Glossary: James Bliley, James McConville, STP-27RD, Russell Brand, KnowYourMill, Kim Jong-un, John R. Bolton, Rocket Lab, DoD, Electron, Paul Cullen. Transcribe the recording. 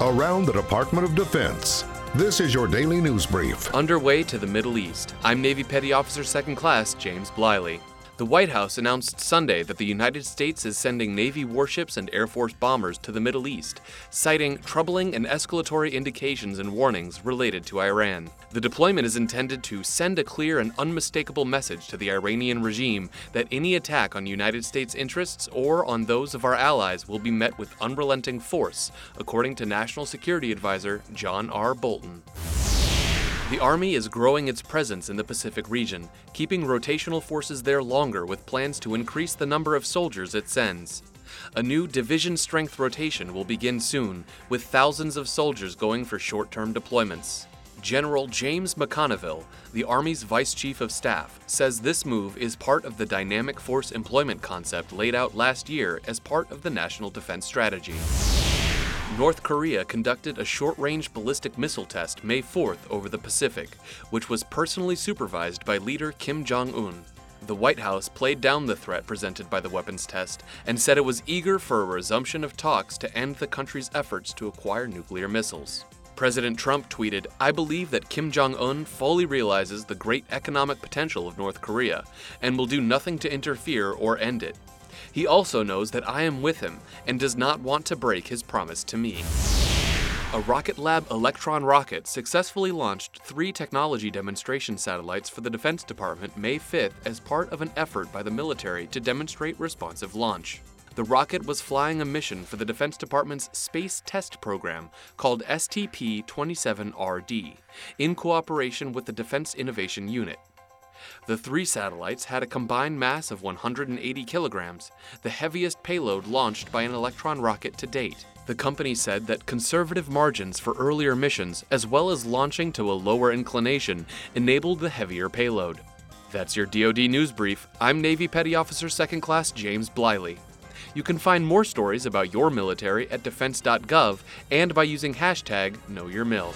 Around the Department of Defense, this is your daily news brief. Underway to the Middle East. I'm Navy Petty Officer 2nd Class James Bliley. The White House announced Sunday that the United States is sending Navy warships and Air Force bombers to the Middle East, citing troubling and escalatory indications and warnings related to Iran. The deployment is intended to send a clear and unmistakable message to the Iranian regime that any attack on United States interests or on those of our allies will be met with unrelenting force, according to National Security Advisor John R. Bolton. The Army is growing its presence in the Pacific region, keeping rotational forces there longer with plans to increase the number of soldiers it sends. A new division-strength rotation will begin soon, with thousands of soldiers going for short-term deployments. General James McConville, the Army's Vice Chief of Staff, says this move is part of the dynamic force employment concept laid out last year as part of the National Defense Strategy. North Korea conducted a short-range ballistic missile test May 4th over the Pacific, which was personally supervised by leader Kim Jong-un. The White House played down the threat presented by the weapons test and said it was eager for a resumption of talks to end the country's efforts to acquire nuclear missiles. President Trump tweeted, "I believe that Kim Jong-un fully realizes the great economic potential of North Korea and will do nothing to interfere or end it. He also knows that I am with him and does not want to break his promise to me." A Rocket Lab Electron rocket successfully launched 3 technology demonstration satellites for the Defense Department May 5th as part of an effort by the military to demonstrate responsive launch. The rocket was flying a mission for the Defense Department's Space Test Program called STP-27RD, in cooperation with the Defense Innovation Unit. The 3 satellites had a combined mass of 180 kilograms, the heaviest payload launched by an Electron rocket to date. The company said that conservative margins for earlier missions, as well as launching to a lower inclination, enabled the heavier payload. That's your DoD News Brief. I'm Navy Petty Officer 2nd Class James Bliley. You can find more stories about your military at defense.gov and by using hashtag KnowYourMill.